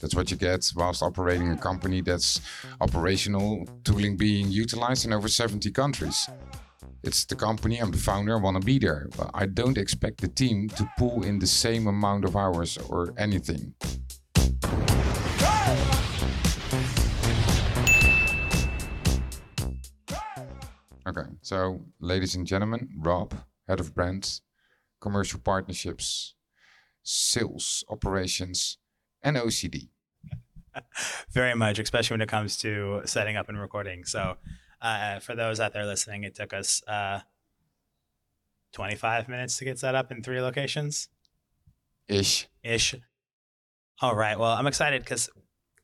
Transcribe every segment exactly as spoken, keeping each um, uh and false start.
That's what you get whilst operating a company that's operational tooling being utilized in over seventy countries. It's the company, I'm the founder, I want to be there. But I don't expect the team to pull in the same amount of hours or anything. Okay, so ladies and gentlemen, Rob, head of brands, commercial partnerships, sales, operations, and O C D. Very much, especially when it comes to setting up and recording. So uh, for those out there listening, it took us uh, twenty-five minutes to get set up in three locations. Ish. Ish. All right. Well, I'm excited because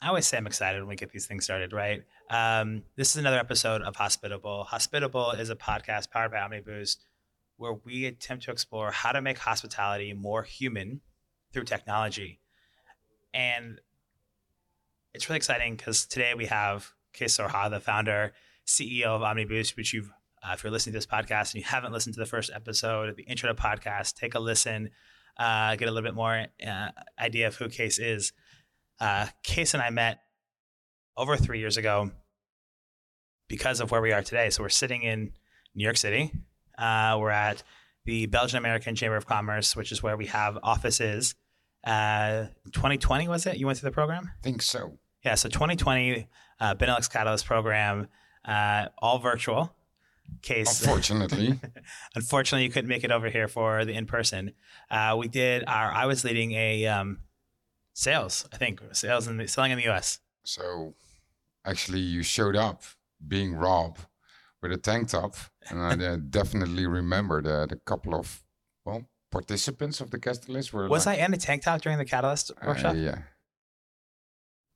I always say I'm excited when we get these things started, right? Um, this is another episode of Hospitable. Hospitable is a podcast powered by Omniboost where we attempt to explore how to make hospitality more human through technology. And it's really exciting because today we have Kees Zorge, the founder, C E O of Omniboost, which you've, uh, if you're listening to this podcast and you haven't listened to the first episode of the intro to podcast, take a listen, uh, get a little bit more uh, idea of who Kees is. Uh, Kees and I met over three years ago because of where we are today. So we're sitting in New York City. Uh, we're at the Belgian-American Chamber of Commerce, which is where we have offices. Uh, twenty twenty, was it? You went through the program? I think so. Yeah, so twenty twenty, uh, Benelux Catalyst program, uh, all virtual. Kees. Unfortunately. Unfortunately, you couldn't make it over here for the in-person. Uh, we did our, I was leading a... Um, Sales, I think. Sales and selling in the U S. So actually you showed up being Rob with a tank top. And I definitely remember that a couple of, well, participants of the Catalyst were... Was like, I in a tank top during the Catalyst workshop? Uh, yeah.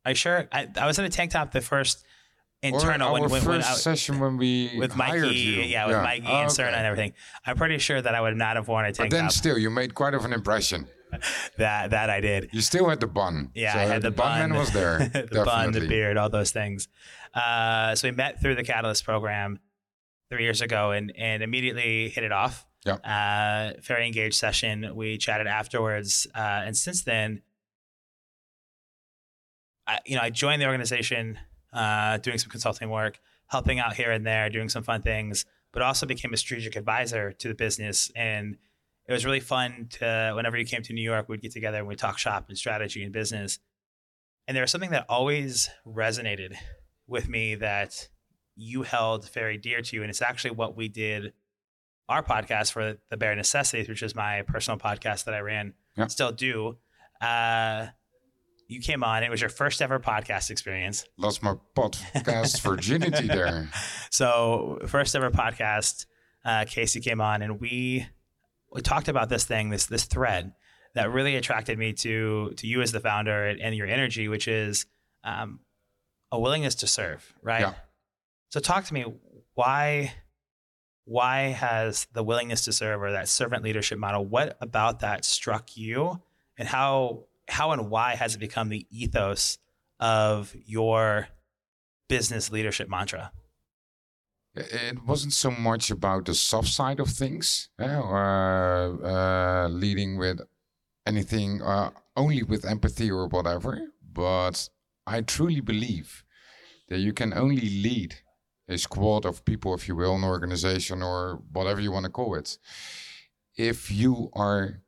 Are you sure? I, I was in a tank top the first internal... Or our when, when, first when I, session when we with Mikey, hired you. Yeah, with yeah. Mikey oh, and Cerna okay. and everything. I'm pretty sure that I would not have worn a tank top. But then top. Still, you made quite of an impression. that that I did. You still had the bun. Yeah, so I had the, the bun. The bun man was there. the definitely. Bun, the beard, all those things. Uh, so we met through the Catalyst program three years ago and and immediately hit it off. Yeah. Uh, very engaged session. We chatted afterwards. Uh, and since then, I, you know, I joined the organization uh, doing some consulting work, helping out here and there, doing some fun things, but also became a strategic advisor to the business. And it was really fun to, whenever you came to New York, we'd get together and we'd talk shop and strategy and business. And there was something that always resonated with me that you held very dear to you. And it's actually what we did our podcast for the Bare Necessities, which is my personal podcast that I ran, yeah. still do. Uh, you came on. It was your first ever podcast experience. Lost my podcast virginity there. So first ever podcast, uh, Casey came on and we... We talked about this thing, this this thread that really attracted me to to you as the founder and, and your energy, which is um, a willingness to serve, right? Yeah. So talk to me, why why has the willingness to serve or that servant leadership model, what about that struck you and how how and why has it become the ethos of your business leadership mantra? It wasn't so much about the soft side of things, uh, uh, leading with anything, uh, only with empathy or whatever. But I truly believe that you can only lead a squad of people, if you will, an organization or whatever you want to call it, if you are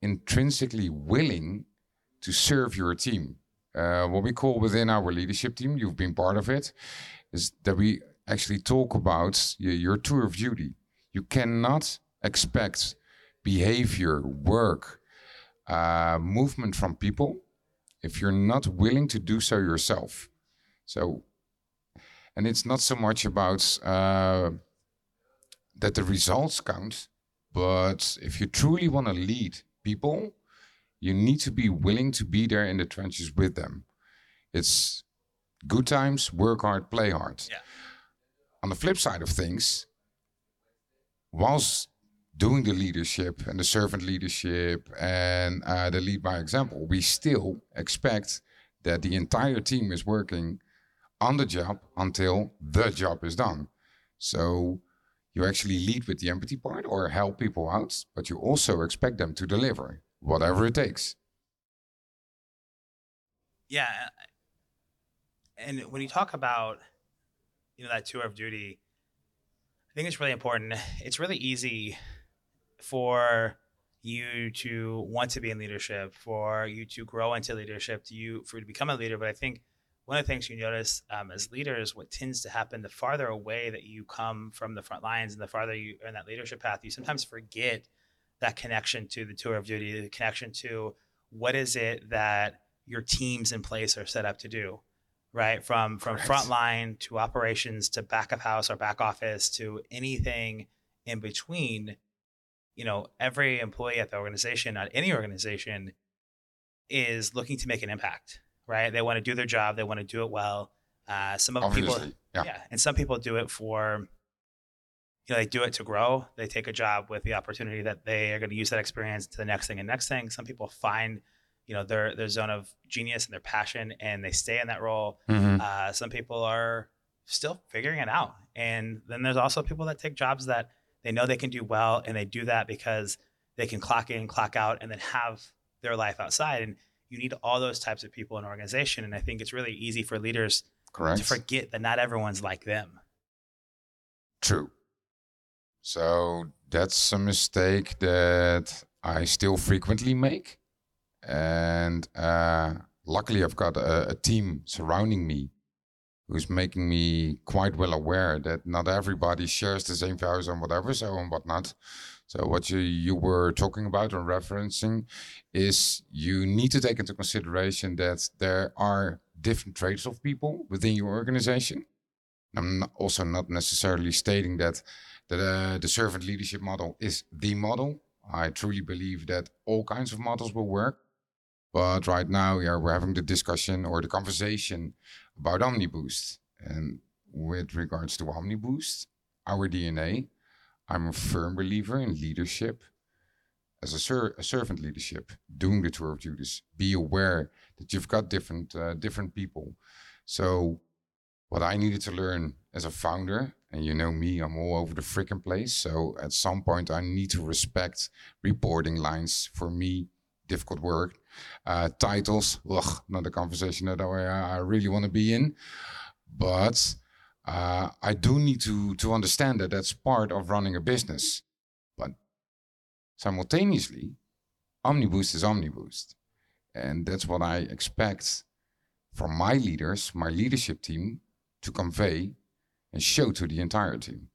intrinsically willing to serve your team. Uh, what we call within our leadership team, you've been part of it, is that we... actually talk about your tour of duty. You cannot expect behavior, work, uh, movement from people if you're not willing to do so yourself. So, and it's not so much about uh, that the results count, but if you truly want to lead people, you need to be willing to be there in the trenches with them. It's good times, work hard, play hard. Yeah. On the flip side of things, whilst doing the leadership and the servant leadership and uh, the lead by example, we still expect that the entire team is working on the job until the job is done. So you actually lead with the empathy part or help people out, but you also expect them to deliver whatever it takes. Yeah. And when you talk about, you know, that tour of duty, I think it's really important. It's really easy for you to want to be in leadership, for you to grow into leadership, to you for you to become a leader. But I think one of the things you notice um, as leaders, what tends to happen, the farther away that you come from the front lines and the farther you are in that leadership path, you sometimes forget that connection to the tour of duty, the connection to what is it that your teams in place are set up to do, right? From from frontline to operations to back of house or back office to anything in between. You know, every employee at the organization, at any organization, is looking to make an impact, right? They want to do their job. They want to do it well. Uh, some of Obviously. people, yeah. yeah, and some people do it for, you know, they do it to grow. They take a job with the opportunity that they are going to use that experience to the next thing and next thing. Some people find, you know, their their zone of genius and their passion, and they stay in that role. Mm-hmm. Uh, some people are still figuring it out, and then there's also people that take jobs that they know they can do well, and they do that because they can clock in, clock out, and then have their life outside. And you need all those types of people in an organization. And I think it's really easy for leaders Correct. to forget that not everyone's like them. True. So that's a mistake that I still frequently make. And uh, luckily, I've got a, a team surrounding me who's making me quite well aware that not everybody shares the same values and whatever, so and whatnot. So what you, you were talking about and referencing is you need to take into consideration that there are different traits of people within your organization. I'm not, also not necessarily stating that, that uh, the servant leadership model is the model. I truly believe that all kinds of models will work. But right now, yeah, we're having the discussion or the conversation about Omniboost. And with regards to Omniboost, our D N A, I'm a firm believer in leadership as a, ser- a servant leadership, doing the tour of duties. Be aware that you've got different uh, different people. So what I needed to learn as a founder, and you know me, I'm all over the freaking place. So at some point, I need to respect reporting lines. For me, difficult work. Uh, titles, ugh, not a conversation that I, I really want to be in. But uh, I do need to, to understand that that's part of running a business. But simultaneously, Omniboost is Omniboost. And that's what I expect from my leaders, my leadership team, to convey and show to the entire team.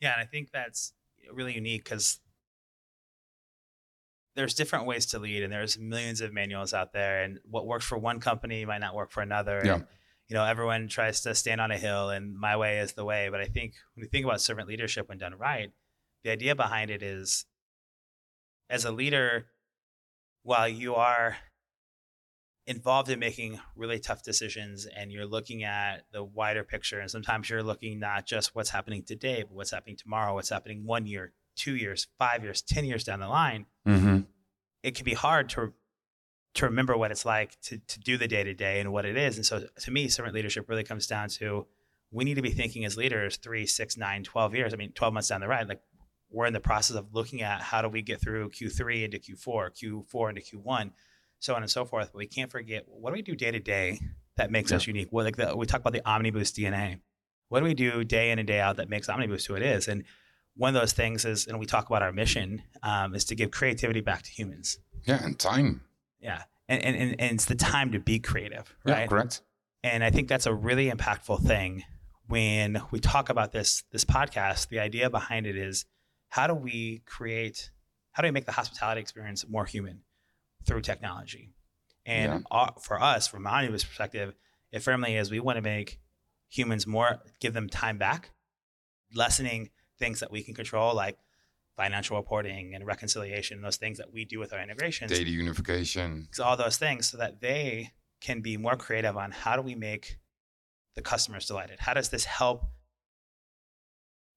Yeah, and I think that's really unique because there's different ways to lead, and there's millions of manuals out there, and what works for one company might not work for another. Yeah. And, you know, everyone tries to stand on a hill and my way is the way. But I think when you think about servant leadership, when done right, the idea behind it is as a leader, while you are involved in making really tough decisions and you're looking at the wider picture, and sometimes you're looking not just what's happening today, but what's happening tomorrow, what's happening one year, two years, five years, ten years down the line, mm-hmm. it can be hard to to remember what it's like to to do the day-to-day and what it is. And so to me, servant leadership really comes down to we need to be thinking as leaders three, six, nine, twelve years. I mean, twelve months down the ride, like we're in the process of looking at how do we get through Q three into Q four, Q four into Q one, so on and so forth. But we can't forget, what do we do day-to-day that makes yeah. us unique? Well, like the, we talk about the Omniboost D N A. What do we do day in and day out that makes Omniboost who it is? And one of those things is, and we talk about our mission, um, is to give creativity back to humans. Yeah, and time. Yeah, and and, and, and it's the time to be creative, right? Yeah, correct. And I think that's a really impactful thing when we talk about this this podcast. The idea behind it is, how do we create, how do we make the hospitality experience more human through technology? And yeah. all, for us, from my perspective, it firmly is we want to make humans more, give them time back, lessening things that we can control, like financial reporting and reconciliation, those things that we do with our integrations. Data unification. All those things so that they can be more creative on how do we make the customers delighted? How does this help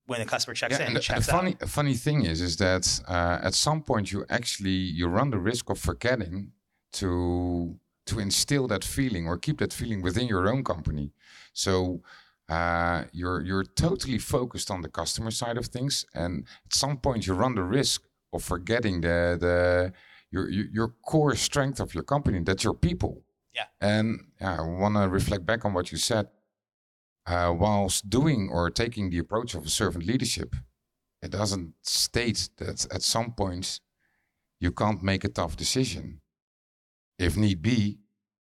when the customer checks yeah, in and checks the funny, out? The funny thing is, is that uh, at some point you actually, you run the risk of forgetting to to instill that feeling or keep that feeling within your own company. So Uh, you're you're totally focused on the customer side of things, and at some point you run the risk of forgetting the the your your core strength of your company, that's your people. Yeah. And yeah, I want to reflect back on what you said. Uh, whilst doing or taking the approach of a servant leadership, it doesn't state that at some points you can't make a tough decision. If need be,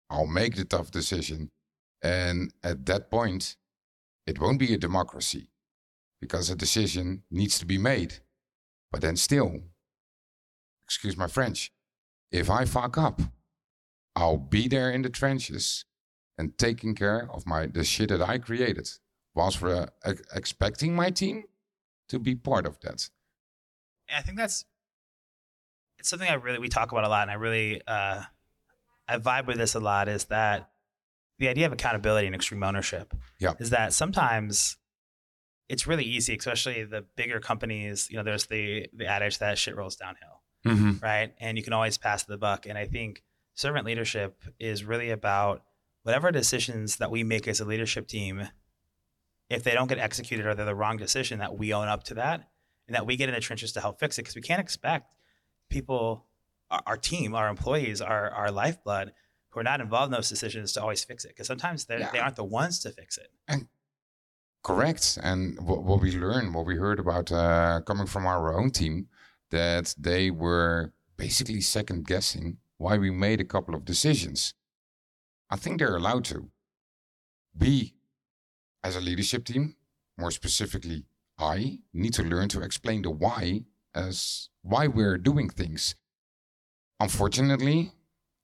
I'll make the tough decision. And at that point, it won't be a democracy because a decision needs to be made. But then still, excuse my French, if I fuck up, I'll be there in the trenches and taking care of my the shit that I created, whilst we're uh, expecting my team to be part of that. Yeah, I think that's it's something I really we talk about a lot, and I really uh, I vibe with this a lot. Is that the idea of accountability and extreme ownership? Yeah, is that sometimes it's really easy, especially the bigger companies. You know, there's the the adage that shit rolls downhill, mm-hmm. right? And you can always pass the buck. And I think servant leadership is really about whatever decisions that we make as a leadership team, if they don't get executed or they're the wrong decision, that we own up to that and that we get in the trenches to help fix it. Because we can't expect people, our, our team, our employees, our, our lifeblood, who are not involved in those decisions to always fix it. Because sometimes yeah. they aren't the ones to fix it. And correct. And what, what we learned, what we heard about uh, coming from our own team, that they were basically second guessing why we made a couple of decisions. I think they're allowed to. We, as a leadership team, more specifically, I need to learn to explain the why as why we're doing things. Unfortunately,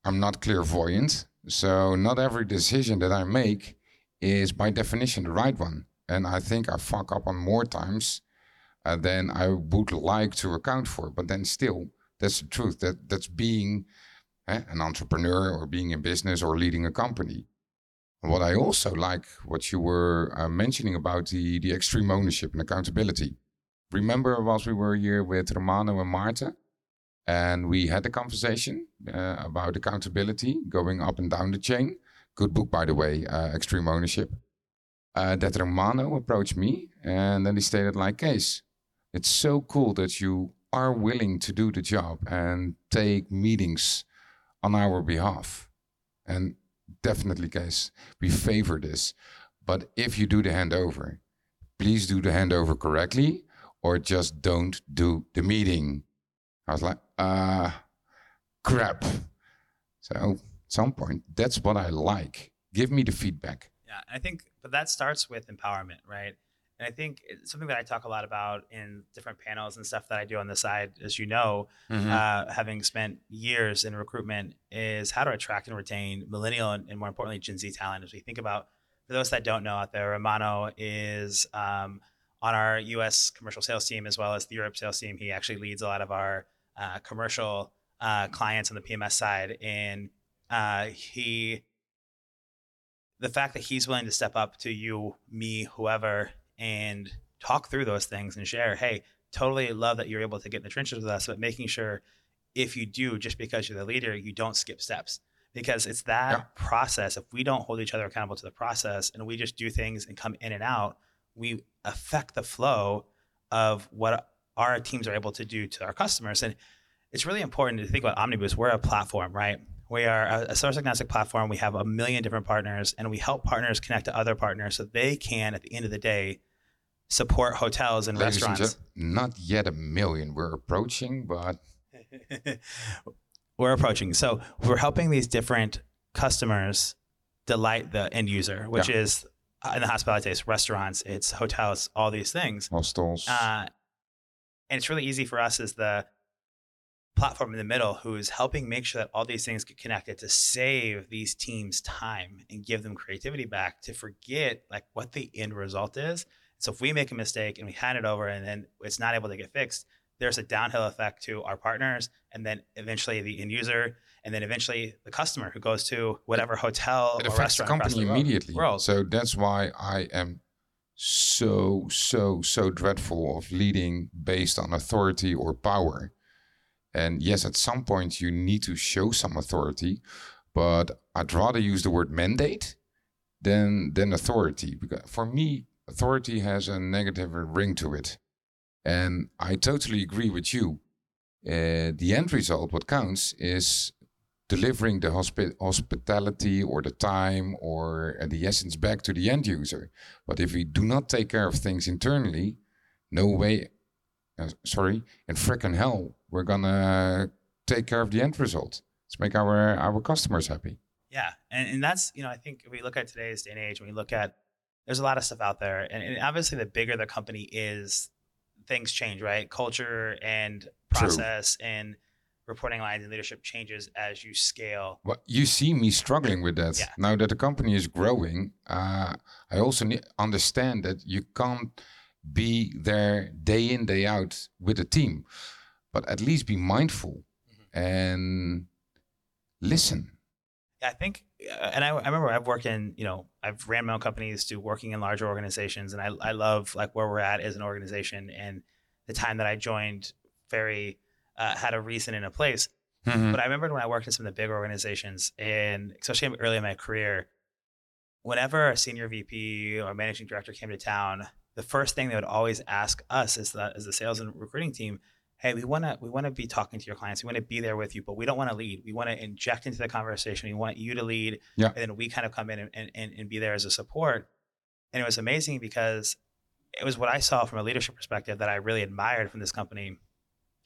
I'm not clairvoyant, so not every decision that I make is by definition the right one. And I think I fuck up on more times uh, than I would like to account for. But then still, that's the truth. That that's being an entrepreneur or being in business or leading a company. What I also like, what you were uh, mentioning about the, the extreme ownership and accountability. Remember whilst we were here with Romano and Marta, and we had a conversation uh, about accountability going up and down the chain. Good book, by the way, uh, Extreme Ownership. Uh, that Romano approached me and then he stated like, Kees, it's so cool that you are willing to do the job and take meetings on our behalf. And definitely, guys, we favor this. But if you do the handover, please do the handover correctly or just don't do the meeting. I was like, uh, crap. So at some point, that's what I like. Give me the feedback. Yeah, I think, but that starts with empowerment, right? And I think it's something that I talk a lot about in different panels and stuff that I do on the side, as you know, mm-hmm. uh, having spent years in recruitment, is how to attract and retain millennial and, and more importantly, Gen Z talent. As we think about, for those that don't know out there, Romano is um, on our U S commercial sales team as well as the Europe sales team. He actually leads a lot of our uh, commercial uh, clients on the P M S side. And uh, he, the fact that he's willing to step up to you, me, whoever, and talk through those things and share, hey, totally love that you're able to get in the trenches with us, but making sure if you do, just because you're the leader, you don't skip steps. Because it's that yeah. process. If we don't hold each other accountable to the process and we just do things and come in and out, we affect the flow of what our teams are able to do to our customers. And it's really important to think about Omniboost. We're a platform, right? We are a source agnostic platform. We have a million different partners, and we help partners connect to other partners so they can, at the end of the day, support hotels and Ladies restaurants. And not yet a million. We're approaching, but we're approaching. So we're helping these different customers delight the end user, which yeah. is in the hospitality, it's restaurants, it's hotels, all these things. Hostels. Uh, and it's really easy for us as the platform in the middle who is helping make sure that all these things get connected to save these teams time and give them creativity back to forget like what the end result is. So if we make a mistake and we hand it over and then it's not able to get fixed, there's a downhill effect to our partners and then eventually the end user and then eventually the customer who goes to whatever hotel it or restaurant. It affects the company immediately. World. So that's why I am so, so, so dreadful of leading based on authority or power. And yes, at some point you need to show some authority, but I'd rather use the word mandate than, than authority. Because for me, authority has a negative ring to it. And I totally agree with you. Uh, the end result, what counts is delivering the hospi- hospitality or the time or uh, the essence back to the end user. But if we do not take care of things internally, no way, uh, sorry, in frickin' hell, we're gonna take care of the end result. Let's make our our customers happy. Yeah, and, and that's, you know, I think if we look at today's day and age, when we look at, there's a lot of stuff out there. And, and obviously the bigger the company is, things change, right? Culture and process True. And reporting lines and leadership changes as you scale. Well, you see me struggling with that. Yeah. Now that the company is growing, uh, I also ne- understand that you can't be there day in, day out with a team, but at least be mindful mm-hmm. and listen. Yeah, I think, uh, and I, I remember I've worked in, you know, I've ran my own companies to working in larger organizations, and I, I love like where we're at as an organization. And the time that I joined very, uh, had a reason and a place. Mm-hmm. But I remember when I worked in some of the big organizations, and especially early in my career, whenever a senior V P or managing director came to town, the first thing they would always ask us as the, as the sales and recruiting team, hey, we want to we want to be talking to your clients. We want to be there with you, but we don't want to lead. We want to inject into the conversation. We want you to lead. Yeah. And then we kind of come in and, and, and be there as a support. And it was amazing because it was what I saw from a leadership perspective that I really admired from this company.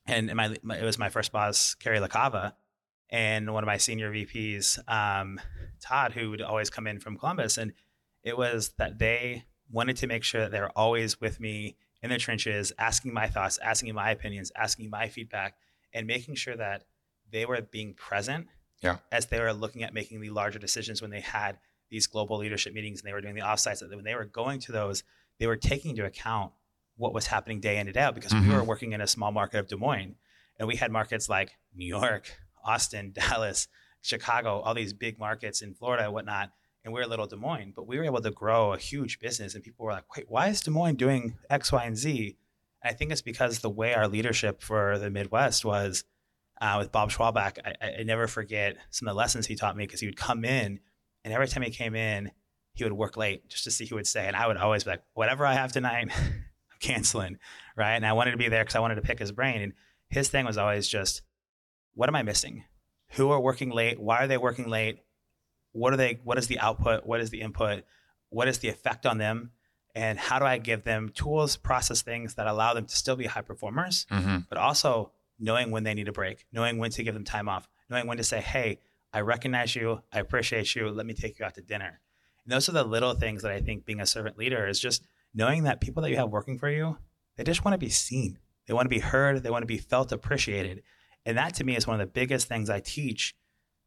And my, my it was my first boss, Kerry LaCava, and one of my senior V Ps, um, Todd, who would always come in from Columbus. And it was that they wanted to make sure that they're always with me in the trenches, asking my thoughts, asking my opinions, asking my feedback, and making sure that they were being present yeah. as they were looking at making the larger decisions when they had these global leadership meetings and they were doing the offsites. That when they were going to those, they were taking into account what was happening day in and out, because mm-hmm. we were working in a small market of Des Moines, and we had markets like New York, Austin, Dallas, Chicago, all these big markets in Florida and whatnot. And we were little Des Moines, but we were able to grow a huge business. And people were like, wait, why is Des Moines doing X, Y, and Z? And I think it's because the way our leadership for the Midwest was uh, with Bob Schwalbach. I, I never forget some of the lessons he taught me, because he would come in, and every time he came in, he would work late just to see who would say. And I would always be like, whatever I have tonight, I'm canceling, right? And I wanted to be there because I wanted to pick his brain. And his thing was always just, what am I missing? Who are working late? Why are they working late? What are they? What is the output? What is the input? What is the effect on them? And how do I give them tools, process things that allow them to still be high performers, mm-hmm. but also knowing when they need a break, knowing when to give them time off, knowing when to say, hey, I recognize you. I appreciate you. Let me take you out to dinner. And those are the little things that I think being a servant leader is just knowing that people that you have working for you, they just want to be seen. They want to be heard. They want to be felt appreciated. And that to me is one of the biggest things I teach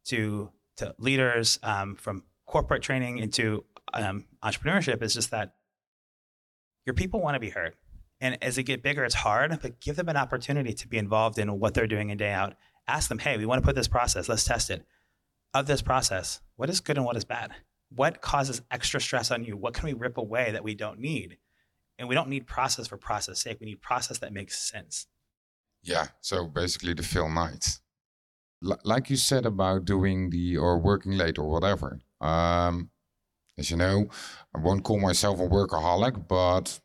to to leaders, um, from corporate training into um, entrepreneurship, is just that your people want to be heard. And as they get bigger, it's hard, but give them an opportunity to be involved in what they're doing in day out. Ask them, hey, we want to put this process, let's test it. Of this process, what is good and what is bad? What causes extra stress on you? What can we rip away that we don't need? And we don't need process for process sake. We need process that makes sense. Yeah, so basically the Phil Knight. Like you said about doing the or working late or whatever. Um, as you know, I won't call myself a workaholic, but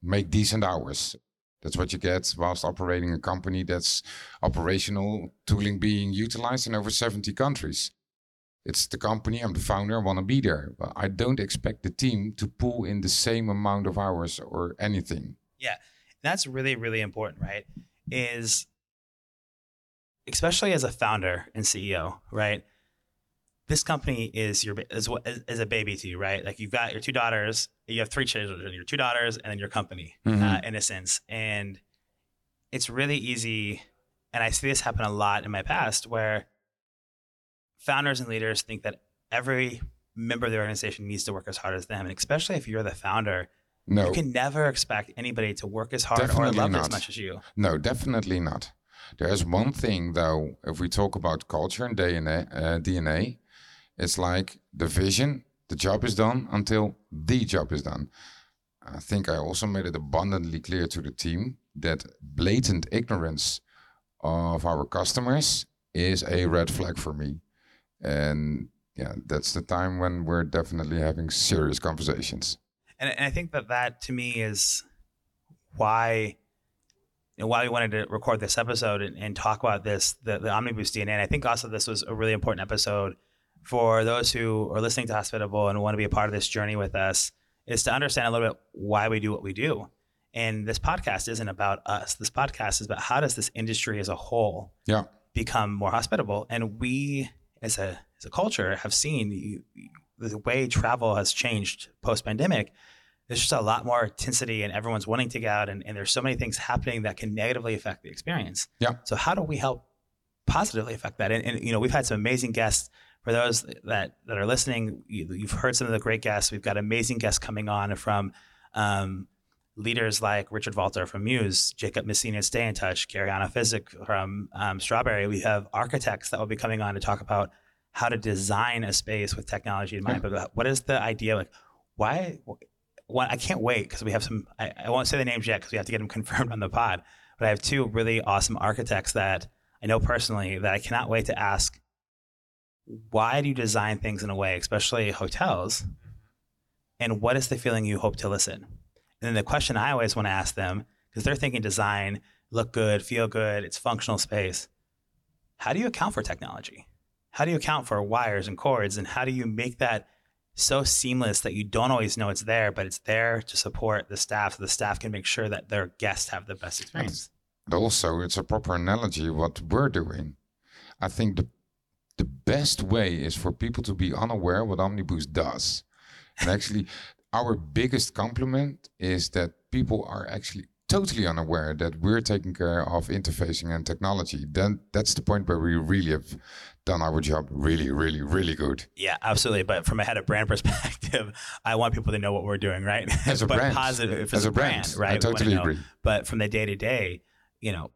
make decent hours. That's what you get whilst operating a company that's operational tooling being utilized in over seventy countries. It's the company, I'm the founder, I want to be there. But I don't expect the team to pull in the same amount of hours or anything. Yeah, that's really, really important, right? Is... especially as a founder and C E O, right? This company is your is, is a baby to you, right? Like you've got your two daughters, you have three children, your two daughters, and then your company, mm-hmm. uh, in a sense. And it's really easy, and I see this happen a lot in my past, where founders and leaders think that every member of the organization needs to work as hard as them. And especially if you're the founder, no. you can never expect anybody to work as hard definitely or love not. As much as you. No, definitely not. There's one thing, though, if we talk about culture and D N A, uh, D N A, it's like the vision, the job is done until the job is done. I think I also made it abundantly clear to the team that blatant ignorance of our customers is a red flag for me. And yeah, that's the time when we're definitely having serious conversations. And, and I think that that, to me, is why... you know, why we wanted to record this episode and, and talk about this, the, the Omniboost D N A. And I think also this was a really important episode for those who are listening to Hospitable and want to be a part of this journey with us, is to understand a little bit why we do what we do. And this podcast isn't about us. This podcast is about how does this industry as a whole yeah. become more hospitable? And we as a as a culture have seen you, the way travel has changed post-pandemic. There's just a lot more intensity and everyone's wanting to get out, and, and there's so many things happening that can negatively affect the experience. Yeah. So how do we help positively affect that? And, and you know, we've had some amazing guests. For those that, that are listening, you, you've heard some of the great guests. We've got amazing guests coming on from um, leaders like Richard Walter from Muse, Jacob Messina, Stay in Touch, Cariana Physick from um, Strawberry. We have architects that will be coming on to talk about how to design a space with technology in mind. Yeah. But what is the idea? Like, why? Well, I can't wait because we have some, I, I won't say the names yet because we have to get them confirmed on the pod. But I have two really awesome architects that I know personally that I cannot wait to ask, why do you design things in a way, especially hotels, and what is the feeling you hope to elicit? And then the question I always want to ask them, because they're thinking design, look good, feel good, it's functional space. How do you account for technology? How do you account for wires and cords, and how do you make that so seamless that you don't always know it's there, but it's there to support the staff so the staff can make sure that their guests have the best experience? And also, it's a proper analogy what we're doing. I think the The best way is for people to be unaware what Omniboost does. And actually, our biggest compliment is that people are actually totally unaware that we're taking care of interfacing and technology. Then that's the point where we really have done our job really, really, really good. Yeah, absolutely. But from a head of brand perspective, I want people to know what we're doing, right? As a but brand. Positive, if it's As a brand, brand right? I totally agree. But from the day-to-day, you know,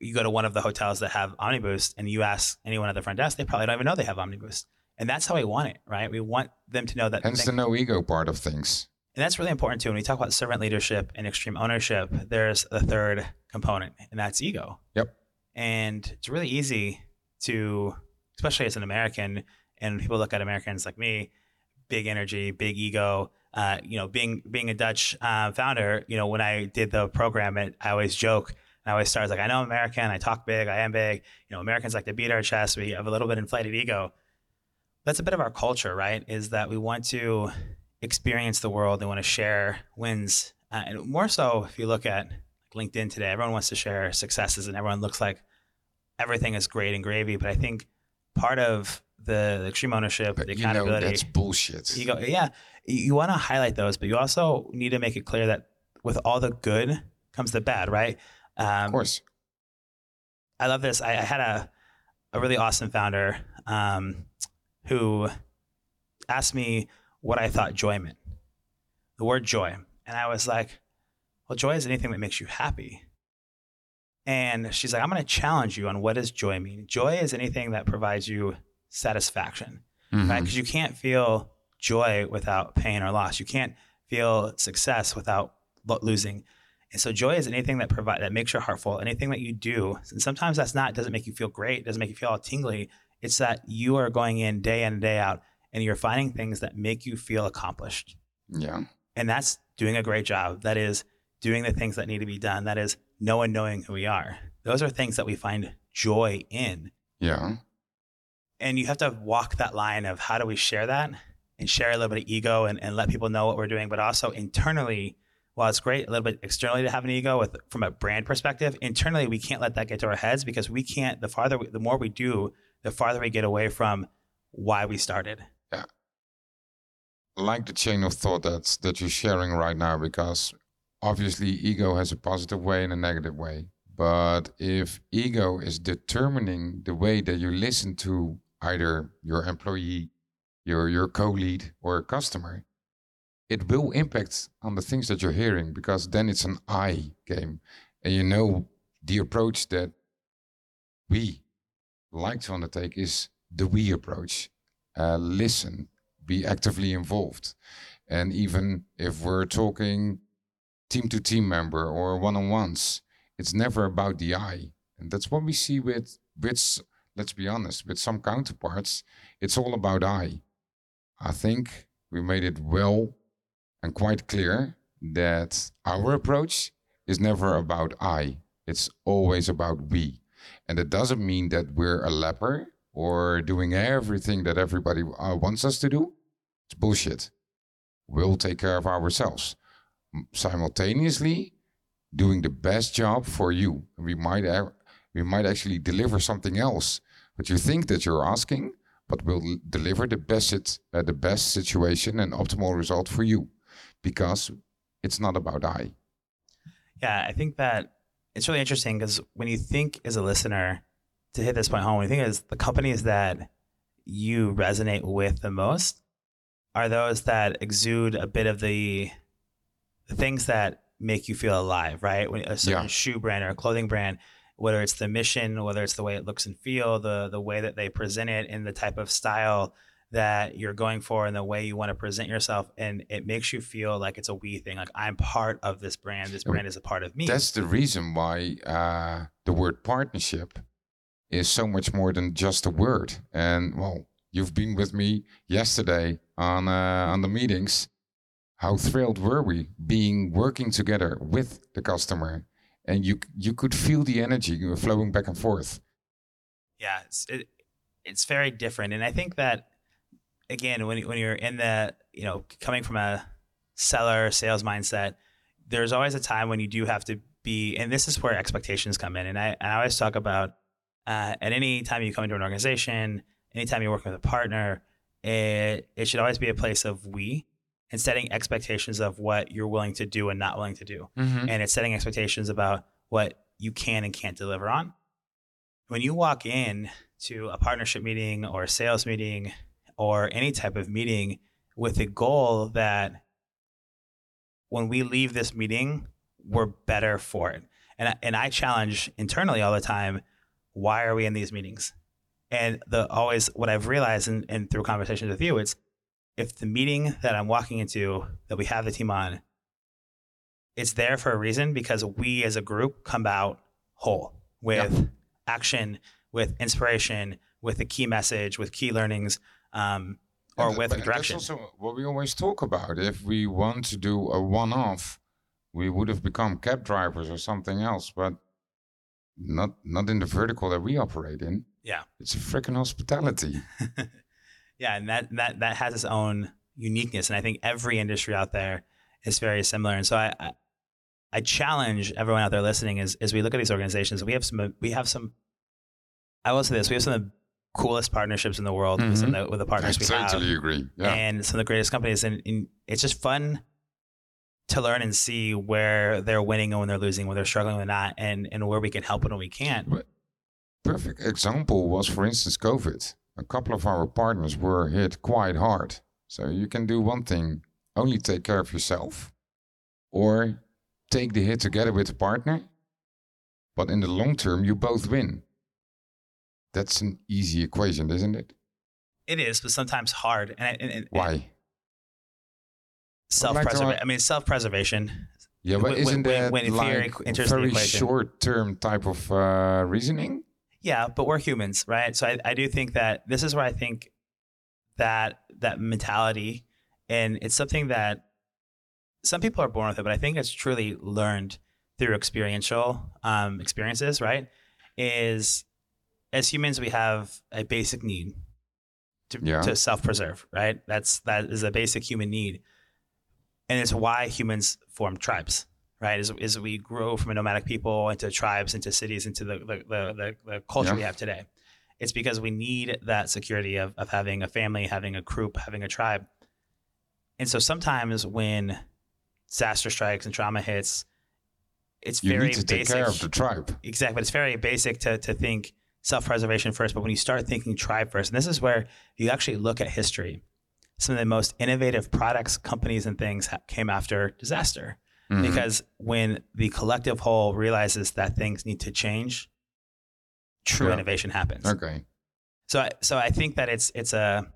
you go to one of the hotels that have Omniboost and you ask anyone at the front desk, they probably don't even know they have Omniboost. And that's how we want it, right? We want them to know that. Hence the no ego part of things. And that's really important too. When we talk about servant leadership and extreme ownership, there's a third component, and that's ego. Yep. And it's really easy to, especially as an American, and people look at Americans like me, big energy, big ego. Uh, you know, being being a Dutch uh, founder, you know, when I did the program, it, I always joke, and I always start like, I know I'm American, I talk big, I am big. You know, Americans like to beat our chest. We have a little bit inflated ego. That's a bit of our culture, right? Is that we want to experience the world. They want to share wins. Uh, and more so, if you look at LinkedIn today, everyone wants to share successes and everyone looks like everything is great and gravy. But I think part of the, the extreme ownership, but the accountability. You know, that's bullshit. Ego, yeah. You want to highlight those, but you also need to make it clear that with all the good comes the bad, right? Um, of course. I love this. I, I had a, a really awesome founder um, who asked me what I thought joy meant, the word joy. And I was like, well, joy is anything that makes you happy. And she's like, I'm going to challenge you on what does joy mean? Joy is anything that provides you satisfaction, mm-hmm. right? Because you can't feel joy without pain or loss. You can't feel success without lo- losing. And so joy is anything that provide that makes your heart full, anything that you do. And sometimes that's not, doesn't make you feel great, doesn't make you feel all tingly. It's that you are going in day in and day out and you're finding things that make you feel accomplished. Yeah. And that's doing a great job. That is doing the things that need to be done. That is no one knowing who we are. Those are things that we find joy in. Yeah. And you have to walk that line of how do we share that and share a little bit of ego and, and let people know what we're doing, but also internally. While it's great a little bit externally to have an ego with, from a brand perspective, internally, we can't let that get to our heads because we can't, the farther, we, the more we do, the farther we get away from why we started. Yeah. Like the chain of thought that's, that you're sharing right now, because obviously ego has a positive way and a negative way. But if ego is determining the way that you listen to either your employee, your, your co-lead or a customer, it will impact on the things that you're hearing, because then it's an I game. And you know, the approach that we like to undertake is the we approach. Uh, listen, be actively involved. And even if we're talking team to team member or one-on-ones, it's never about the I. And that's what we see with, with, let's be honest, with some counterparts, it's all about I. I think we made it well and quite clear that our approach is never about I. It's always about we. And it doesn't mean that we're a leper or doing everything that everybody uh, wants us to do. It's bullshit. We'll take care of ourselves. Simultaneously, doing the best job for you. We might have, we might actually deliver something else, but you think that you're asking, but we'll deliver the best, uh, the best situation and optimal result for you, because it's not about I. Yeah, I think that it's really interesting, because when you think as a listener, to hit this point home, when you think is the companies that you resonate with the most are those that exude a bit of the, the things that make you feel alive, right? When a certain yeah. shoe brand or a clothing brand, whether it's the mission, whether it's the way it looks and feel, the the way that they present it, and the type of style that you're going for, and the way you want to present yourself, and it makes you feel like it's a we thing, like I'm part of this brand, this brand is a part of me. That's the reason why uh, the word partnership is so much more than just a word. And well, you've been with me yesterday on uh, on the meetings. How thrilled were we being working together with the customer, and you you could feel the energy flowing back and forth. Yeah, it's it, it's very different, and I think that again, when when you're in the you know coming from a seller sales mindset, there's always a time when you do have to be, and this is where expectations come in. And I and I always talk about uh, at any time you come into an organization, anytime you're working with a partner, it it should always be a place of we. And setting expectations of what you're willing to do and not willing to do. Mm-hmm. And it's setting expectations about what you can and can't deliver on. When you walk in to a partnership meeting or a sales meeting or any type of meeting with a goal that when we leave this meeting, we're better for it. And I, and I challenge internally all the time, why are we in these meetings? And the always what I've realized and, and through conversations with you, it's if the meeting that I'm walking into, that we have the team on, it's there for a reason, because we as a group come out whole with yep. action, with inspiration, with a key message, with key learnings, um, or and with that, direction. That's also what we always talk about. If we want to do a one-off, we would have become cab drivers or something else, but not not in the vertical that we operate in. Yeah, it's a freaking hospitality. Yeah, and that, that that has its own uniqueness. And I think every industry out there is very similar. And so I I, I challenge everyone out there listening is as we look at these organizations, we have some we have some I will say this, we have some of the coolest partnerships in the world mm-hmm. with, some the, with the partners I we totally have. I totally agree. Yeah. And some of the greatest companies. And, and it's just fun to learn and see where they're winning and when they're losing, when they're struggling or not, and, and where we can help and when we can't. Perfect example was, for instance, COVID. A couple of our partners were hit quite hard. So you can do one thing, only take care of yourself or take the hit together with a partner. But in the long term, you both win. That's an easy equation, isn't it? It is, but sometimes hard. And, and, and why? Self-preservation. Like I mean, self-preservation. Yeah, but when, isn't when, that when like a very short-term type of uh, reasoning? Yeah, but we're humans, right? So I, I do think that this is where I think that that mentality, and it's something that some people are born with it, but I think it's truly learned through experiential um, experiences, right? Is as humans, we have a basic need to, yeah. to self-preserve, right? That's that is a basic human need, and it's why humans form tribes. Right, is is we grow from a nomadic people into tribes, into cities, into the the the, the culture yeah. we have today. It's because we need that security of of having a family, having a group, having a tribe. And so sometimes when disaster strikes and trauma hits, it's you very need to basic. Take care of the tribe. Exactly, but it's very basic to to think self-preservation first. But when you start thinking tribe first, and this is where you actually look at history. Some of the most innovative products, companies, and things came after disaster. Mm-hmm. Because when the collective whole realizes that things need to change, true yeah. innovation happens. Okay. So, I, so I think that it's it's a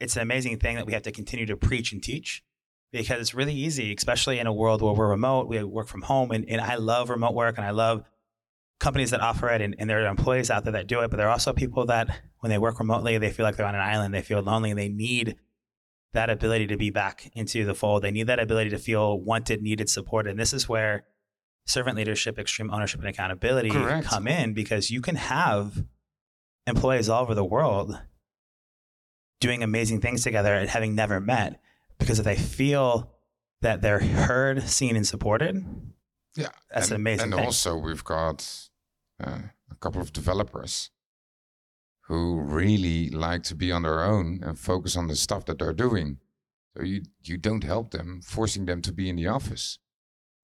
it's an amazing thing that we have to continue to preach and teach, because it's really easy, especially in a world where we're remote, we work from home, and, and I love remote work, and I love companies that offer it, and, and there are employees out there that do it, but there are also people that when they work remotely, they feel like they're on an island, they feel lonely, and they need that ability to be back into the fold. They need that ability to feel wanted, needed, supported. And this is where servant leadership, extreme ownership, and accountability Correct. Come in, because you can have employees all over the world doing amazing things together and having never met, because if they feel that they're heard, seen, and supported, yeah, that's and, an amazing and thing. And also we've got uh, a couple of developers who really like to be on their own and focus on the stuff that they're doing. So you, you don't help them, forcing them to be in the office.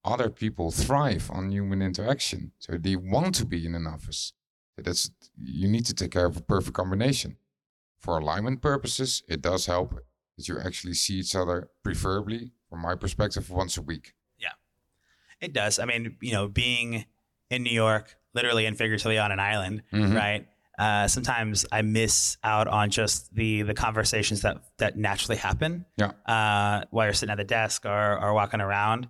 Other people thrive on human interaction, so they want to be in an office. So that's, you need to take care of a perfect combination. For alignment purposes, it does help that you actually see each other, preferably, from my perspective, once a week. Yeah, it does. I mean, you know, being in New York, literally and figuratively on an island, mm-hmm. right? Uh, sometimes I miss out on just the the conversations that, that naturally happen yeah. uh, while you're sitting at the desk or, or walking around.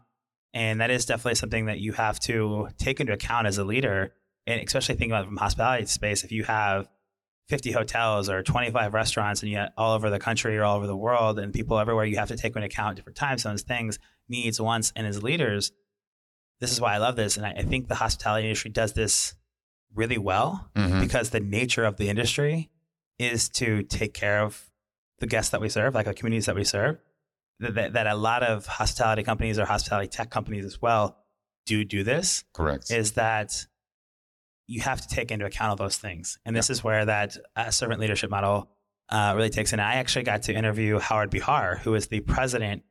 And that is definitely something that you have to take into account as a leader, and especially thinking about it from hospitality space. If you have fifty hotels or twenty-five restaurants and yet all over the country or all over the world and people everywhere, you have to take into account different time zones, things, needs, wants, and as leaders, this is why I love this. And I, I think the hospitality industry does this really well, mm-hmm. because the nature of the industry is to take care of the guests that we serve, like the communities that we serve, that, that a lot of hospitality companies or hospitality tech companies as well do do this. Correct. Is that you have to take into account all those things. And this yeah. is where that uh, servant leadership model uh, really takes in. I actually got to interview Howard Bihar, who is the president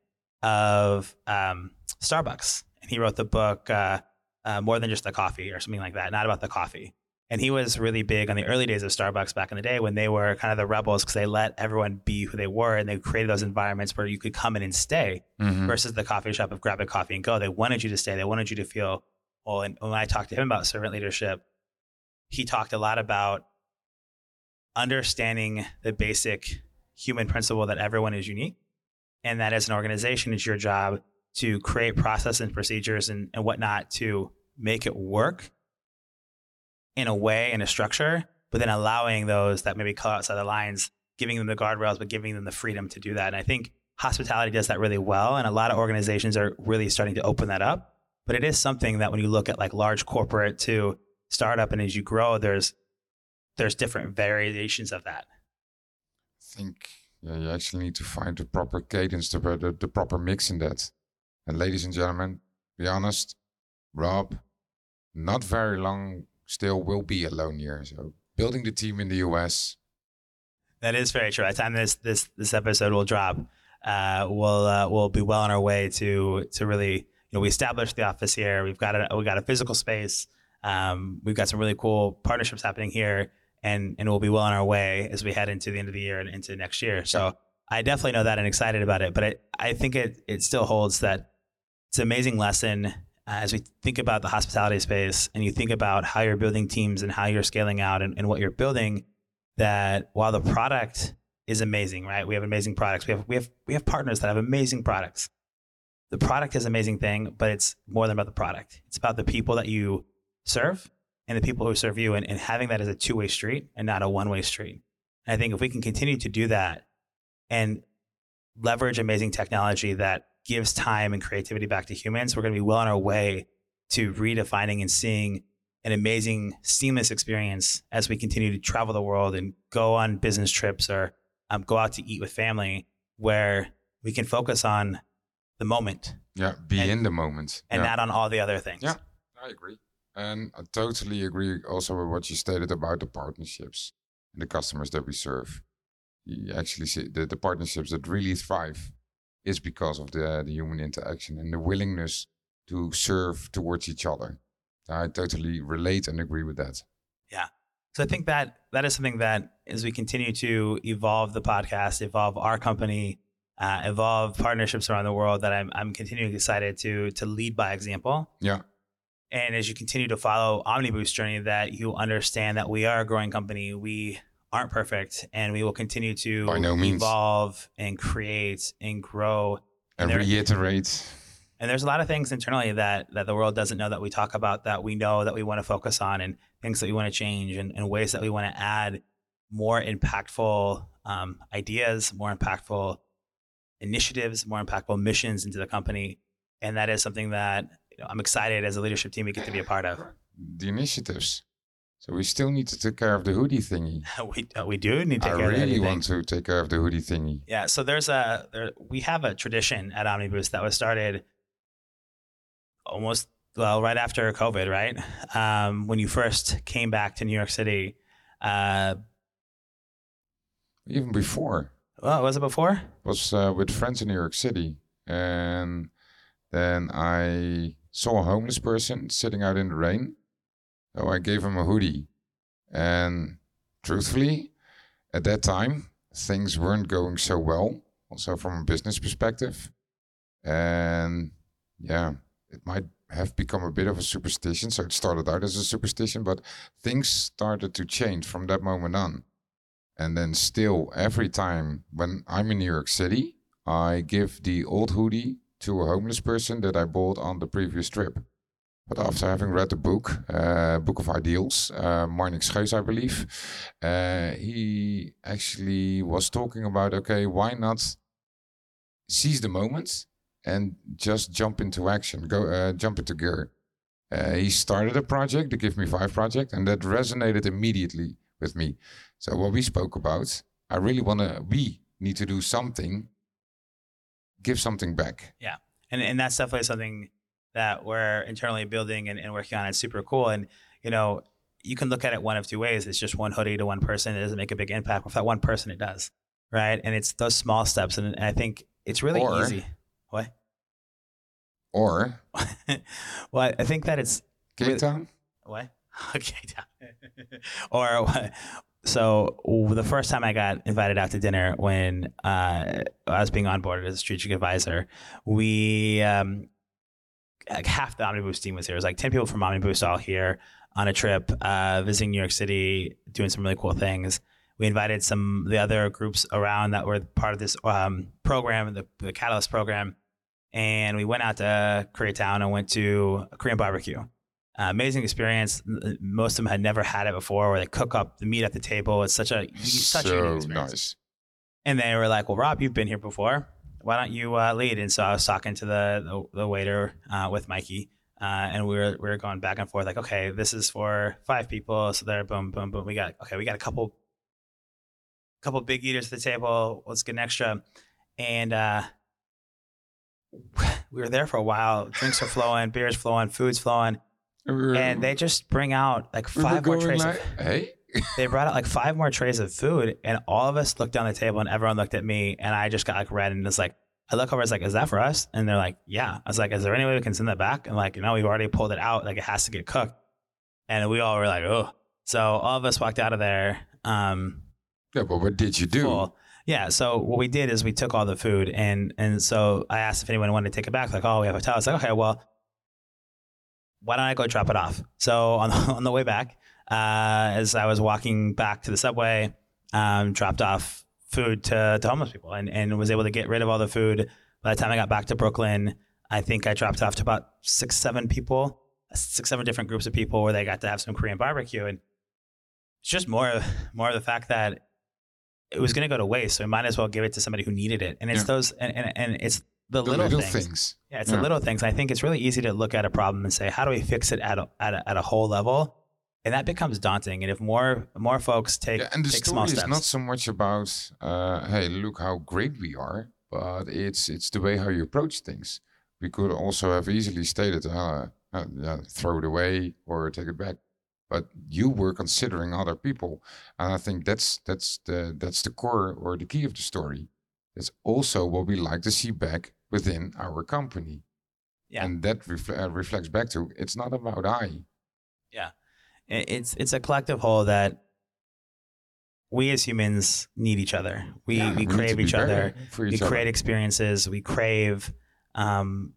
of um, Starbucks. And he wrote the book, uh, Uh, more than just the coffee or something like that, not about the coffee. And he was really big on the early days of Starbucks back in the day when they were kind of the rebels, because they let everyone be who they were and they created those environments where you could come in and stay mm-hmm. versus the coffee shop of grab a coffee and go. They wanted you to stay. They wanted you to feel well. And when I talked to him about servant leadership, he talked a lot about understanding the basic human principle that everyone is unique and that as an organization, it's your job to create process and procedures and, and whatnot to make it work in a way, in a structure, but then allowing those that maybe call outside the lines, giving them the guardrails, but giving them the freedom to do that. And I think hospitality does that really well. And a lot of organizations are really starting to open that up. But it is something that when you look at like large corporate to startup, and as you grow, there's there's different variations of that. I think yeah, you actually need to find the proper cadence, the, the, the proper mix in that. And ladies and gentlemen, be honest, Rob, not very long still will be alone here. So building the team in the U S. That is very true. By the time this this this episode will drop, uh, we'll uh, we'll be well on our way to to really, you know, we established the office here. We've got a we got a physical space. Um, we've got some really cool partnerships happening here, and and we'll be well on our way as we head into the end of the year and into next year. So. Yeah. I definitely know that and excited about it, but I, I think it, it still holds that it's an amazing lesson uh, as we think about the hospitality space and you think about how you're building teams and how you're scaling out and, and what you're building, that while the product is amazing, right? We have amazing products. We have, we have, we have partners that have amazing products. The product is an amazing thing, but it's more than about the product. It's about the people that you serve and the people who serve you, and, and having that as a two-way street and not a one-way street. And I think if we can continue to do that, and leverage amazing technology that gives time and creativity back to humans, we're going to be well on our way to redefining and seeing an amazing, seamless experience as we continue to travel the world and go on business trips or um, go out to eat with family, where we can focus on the moment. Yeah, be and, in the moment. And yeah. not on all the other things. Yeah, I agree. And I totally agree also with what you stated about the partnerships and the customers that we serve. You actually see the, the partnerships that really thrive is because of the the human interaction and the willingness to serve towards each other. I totally relate and agree with that. Yeah. So I think that that is something that as we continue to evolve the podcast, evolve our company, uh, evolve partnerships around the world, that I'm I'm continuing excited to to lead by example. Yeah. And as you continue to follow Omniboost's journey, that you understand that we are a growing company. We aren't perfect, and we will continue to By no means. evolve and create and grow and, and reiterate. And there's a lot of things internally that that the world doesn't know that we talk about, that we know that we want to focus on, and things that we want to change, and, and ways that we want to add more impactful um, ideas, more impactful initiatives, more impactful missions into the company. And that is something that know, I'm excited as a leadership team we get to be a part of. The initiatives. So we still need to take care of the hoodie thingy. we uh, we do need to take I care really of the hoodie I really want to take care of the hoodie thingy. Yeah, so there's a there, we have a tradition at Omniboost that was started almost well right after COVID, right? Um, when you first came back to New York City, uh, even before. Well, was it before? It was uh, with friends in New York City, and then I saw a homeless person sitting out in the rain. So I gave him a hoodie, and truthfully, at that time, things weren't going so well, also from a business perspective. And yeah, it might have become a bit of a superstition. So it started out as a superstition, but things started to change from that moment on. And then still, every time when I'm in New York City, I give the old hoodie to a homeless person that I bought on the previous trip. But after having read the book, uh, Book of Ideals, uh, Marnik Schoes, I believe, uh, he actually was talking about, okay, why not seize the moment and just jump into action, go uh, jump into gear. Uh, he started a project, the Give Me Five project, and that resonated immediately with me. So what we spoke about, I really want to, we need to do something, give something back. Yeah, and and that's definitely something that we're internally building and, and working on. It's super cool. And, you know, you can look at it one of two ways. It's just one hoodie to one person. It doesn't make a big impact. With that one person, it does. Right. And it's those small steps. And I think it's really or, easy. What? Or. Well, I think that it's. Cape Town? Really, what? Cape Town. Or what? So the first time I got invited out to dinner when uh, I was being onboarded as a strategic advisor, we. Um, like half the Omniboost team was here. It was like ten people from Omniboost all here on a trip, uh, visiting New York City, doing some really cool things. We invited some of the other groups around that were part of this um, program, the, the Catalyst program. And we went out to Koreatown and went to a Korean barbecue. Uh, amazing experience. Most of them had never had it before, where they cook up the meat at the table. It's such a, such so a good experience. Nice. And they were like, well, Rob, you've been here before. Why don't you uh, lead? And so I was talking to the the, the waiter uh, with Mikey, uh, and we were we were going back and forth. Like, okay, this is for five people. So there, boom, boom, boom. We got okay. We got a couple, couple big eaters at the table. Let's get an extra. And uh, we were there for a while. Drinks are flowing, beers flowing, food's flowing, um, and they just bring out like five more trays. Like, of, hey. They brought out like five more trays of food, and all of us looked down the table, and everyone looked at me, and I just got like red, and it's like, I look over, it's like, is that for us? And they're like, yeah. I was like, is there any way we can send that back? And like, you know, we've already pulled it out. Like, it has to get cooked. And we all were like, oh. So all of us walked out of there. Um, yeah, but what did you do? Full. Yeah. So what we did is we took all the food, and and so I asked if anyone wanted to take it back. Like, oh, we have a hotel. I was like, okay, well, why don't I go drop it off? So on the, on the way back, Uh, as I was walking back to the subway, um, dropped off food to, to homeless people, and, and was able to get rid of all the food. By the time I got back to Brooklyn, I think I dropped off to about six, seven people, six, seven different groups of people where they got to have some Korean barbecue. And it's just more, more of the fact that it was going to go to waste. So we might as well give it to somebody who needed it. And it's yeah. those, and, and, and it's the, the little, little things. things. Yeah. It's yeah. the little things. I think it's really easy to look at a problem and say, how do we fix it at a, at a, at a whole level? And that becomes daunting. And if more more folks take, yeah, and the take story small steps. It's not so much about, uh, hey, look how great we are, but it's it's the way how you approach things. We could also have easily stated, uh, uh, yeah, throw it away or take it back. But you were considering other people. And I think that's that's the that's the core or the key of the story. It's also what we like to see back within our company. Yeah. And that refl- uh, reflects back to, it's not about I. Yeah. It's it's a collective whole that we as humans need each other. We yeah, we, we crave each other. each we other. We create experiences. We crave um,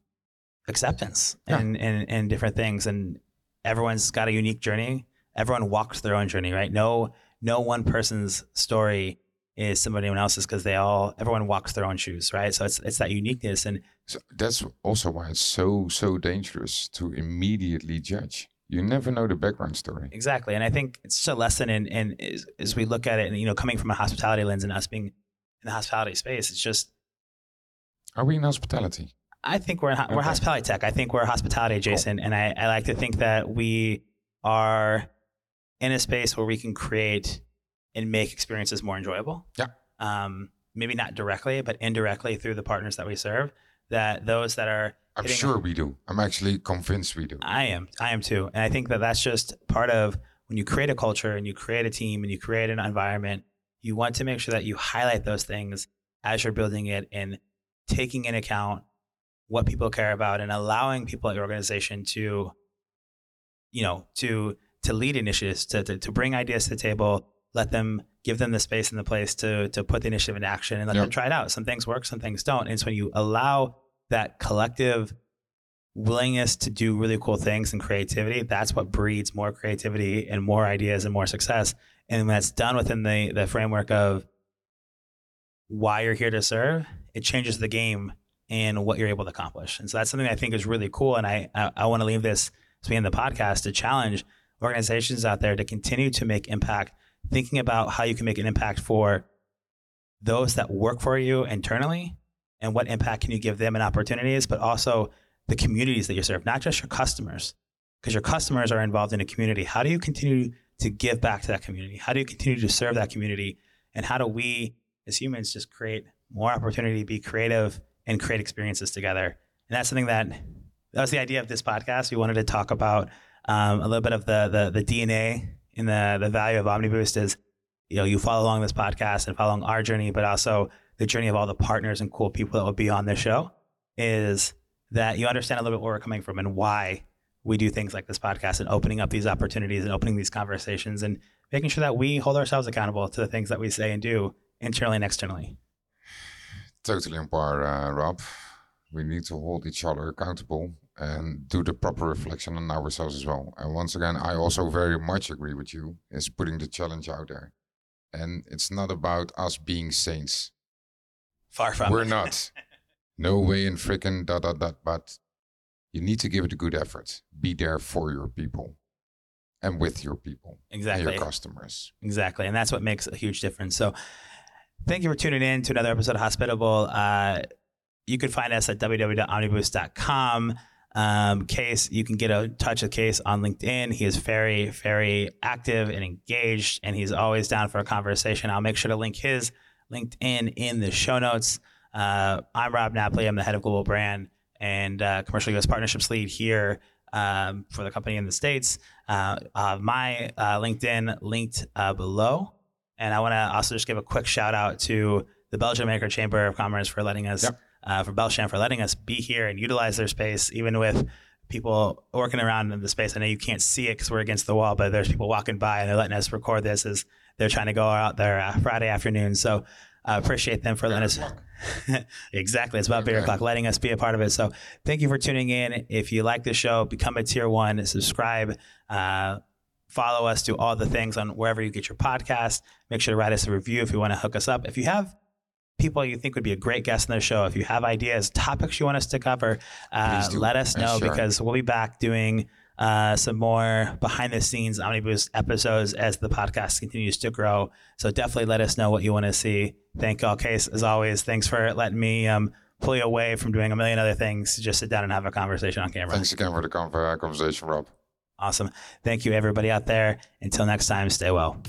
acceptance yeah. and, and, and different things. And everyone's got a unique journey. Everyone walked their own journey, right? No no one person's story is somebody else's because they all everyone walks their own shoes, right? So it's it's that uniqueness, and so that's also why it's so so dangerous to immediately judge. You never know the background story. Exactly. And I think it's just a lesson in, in is, as we look at it, and, you know, coming from a hospitality lens and us being in the hospitality space, it's just. Are we in hospitality? I think we're okay. we're hospitality tech. I think we're hospitality adjacent, cool. and I, I like to think that we are in a space where we can create and make experiences more enjoyable. Yeah. Um, maybe not directly, but indirectly through the partners that we serve. That those that are, I'm sure we do. I'm actually convinced we do. I am. I am too. And I think that that's just part of when you create a culture and you create a team and you create an environment. You want to make sure that you highlight those things as you're building it and taking into account what people care about and allowing people at your organization to, you know, to to lead initiatives, to to, to bring ideas to the table, let them give them the space and the place to to put the initiative into action and let yep. them try it out. Some things work, some things don't. And so when you allow that collective willingness to do really cool things and creativity, that's what breeds more creativity and more ideas and more success. And when that's done within the, the framework of why you're here to serve, it changes the game and what you're able to accomplish. And so that's something I think is really cool. And I, I, I want to leave this to be in the podcast to challenge organizations out there to continue to make impact, thinking about how you can make an impact for those that work for you internally and what impact can you give them and opportunities, but also the communities that you serve, not just your customers, because your customers are involved in a community. How do you continue to give back to that community? How do you continue to serve that community? And how do we as humans just create more opportunity, be creative, and create experiences together? And that's something that, that was the idea of this podcast. We wanted to talk about um, a little bit of the the, the D N A and the, the value of Omniboost is, you know, you follow along this podcast and follow along our journey, but also the journey of all the partners and cool people that will be on this show is that you understand a little bit where we're coming from and why we do things like this podcast and opening up these opportunities and opening these conversations and making sure that we hold ourselves accountable to the things that we say and do internally and externally. Totally on par, uh, Rob. We need to hold each other accountable and do the proper reflection on ourselves as well. And once again, I also very much agree with you is putting the challenge out there. And it's not about us being saints. Far from it. We're not. No way in frickin' da da da, but you need to give it a good effort. Be there for your people and with your people. Exactly. And your customers. Exactly. And that's what makes a huge difference. So thank you for tuning in to another episode of Hospitable. Uh, you can find us at w w w dot omniboost dot com. Um, Case, you can get a touch with Case on LinkedIn. He is very, very active and engaged, and he's always down for a conversation. I'll make sure to link his LinkedIn in the show notes. Uh, I'm Rob Napoli. I'm the head of global brand and uh, commercial U S partnerships lead here um, for the company in the States. Uh, uh, my uh, LinkedIn linked uh, below. And I want to also just give a quick shout out to the Belgian-American Chamber of Commerce for letting us, yep. uh, for Belsham, for letting us be here and utilize their space, even with people working around in the space. I know you can't see it because we're against the wall, but there's people walking by and they're letting us record this as they're trying to go out there uh, Friday afternoon. So I uh, appreciate them for letting us. Exactly. It's about beer o'clock, letting us be a part of it. So thank you for tuning in. If you like the show, become a tier one, subscribe, uh, follow us, do all the things on wherever you get your podcast. Make sure to write us a review if you want to hook us up. If you have people you think would be a great guest on the show, if you have ideas, topics you want us to cover, uh, let us know sure. because we'll be back doing uh, some more behind the scenes Omniboost episodes as the podcast continues to grow. So definitely let us know what you want to see. Thank y'all, Case, as always. Thanks for letting me um, pull you away from doing a million other things to just sit down and have a conversation on camera. Thanks again for the conversation, Rob. Awesome. Thank you, everybody out there. Until next time, stay well.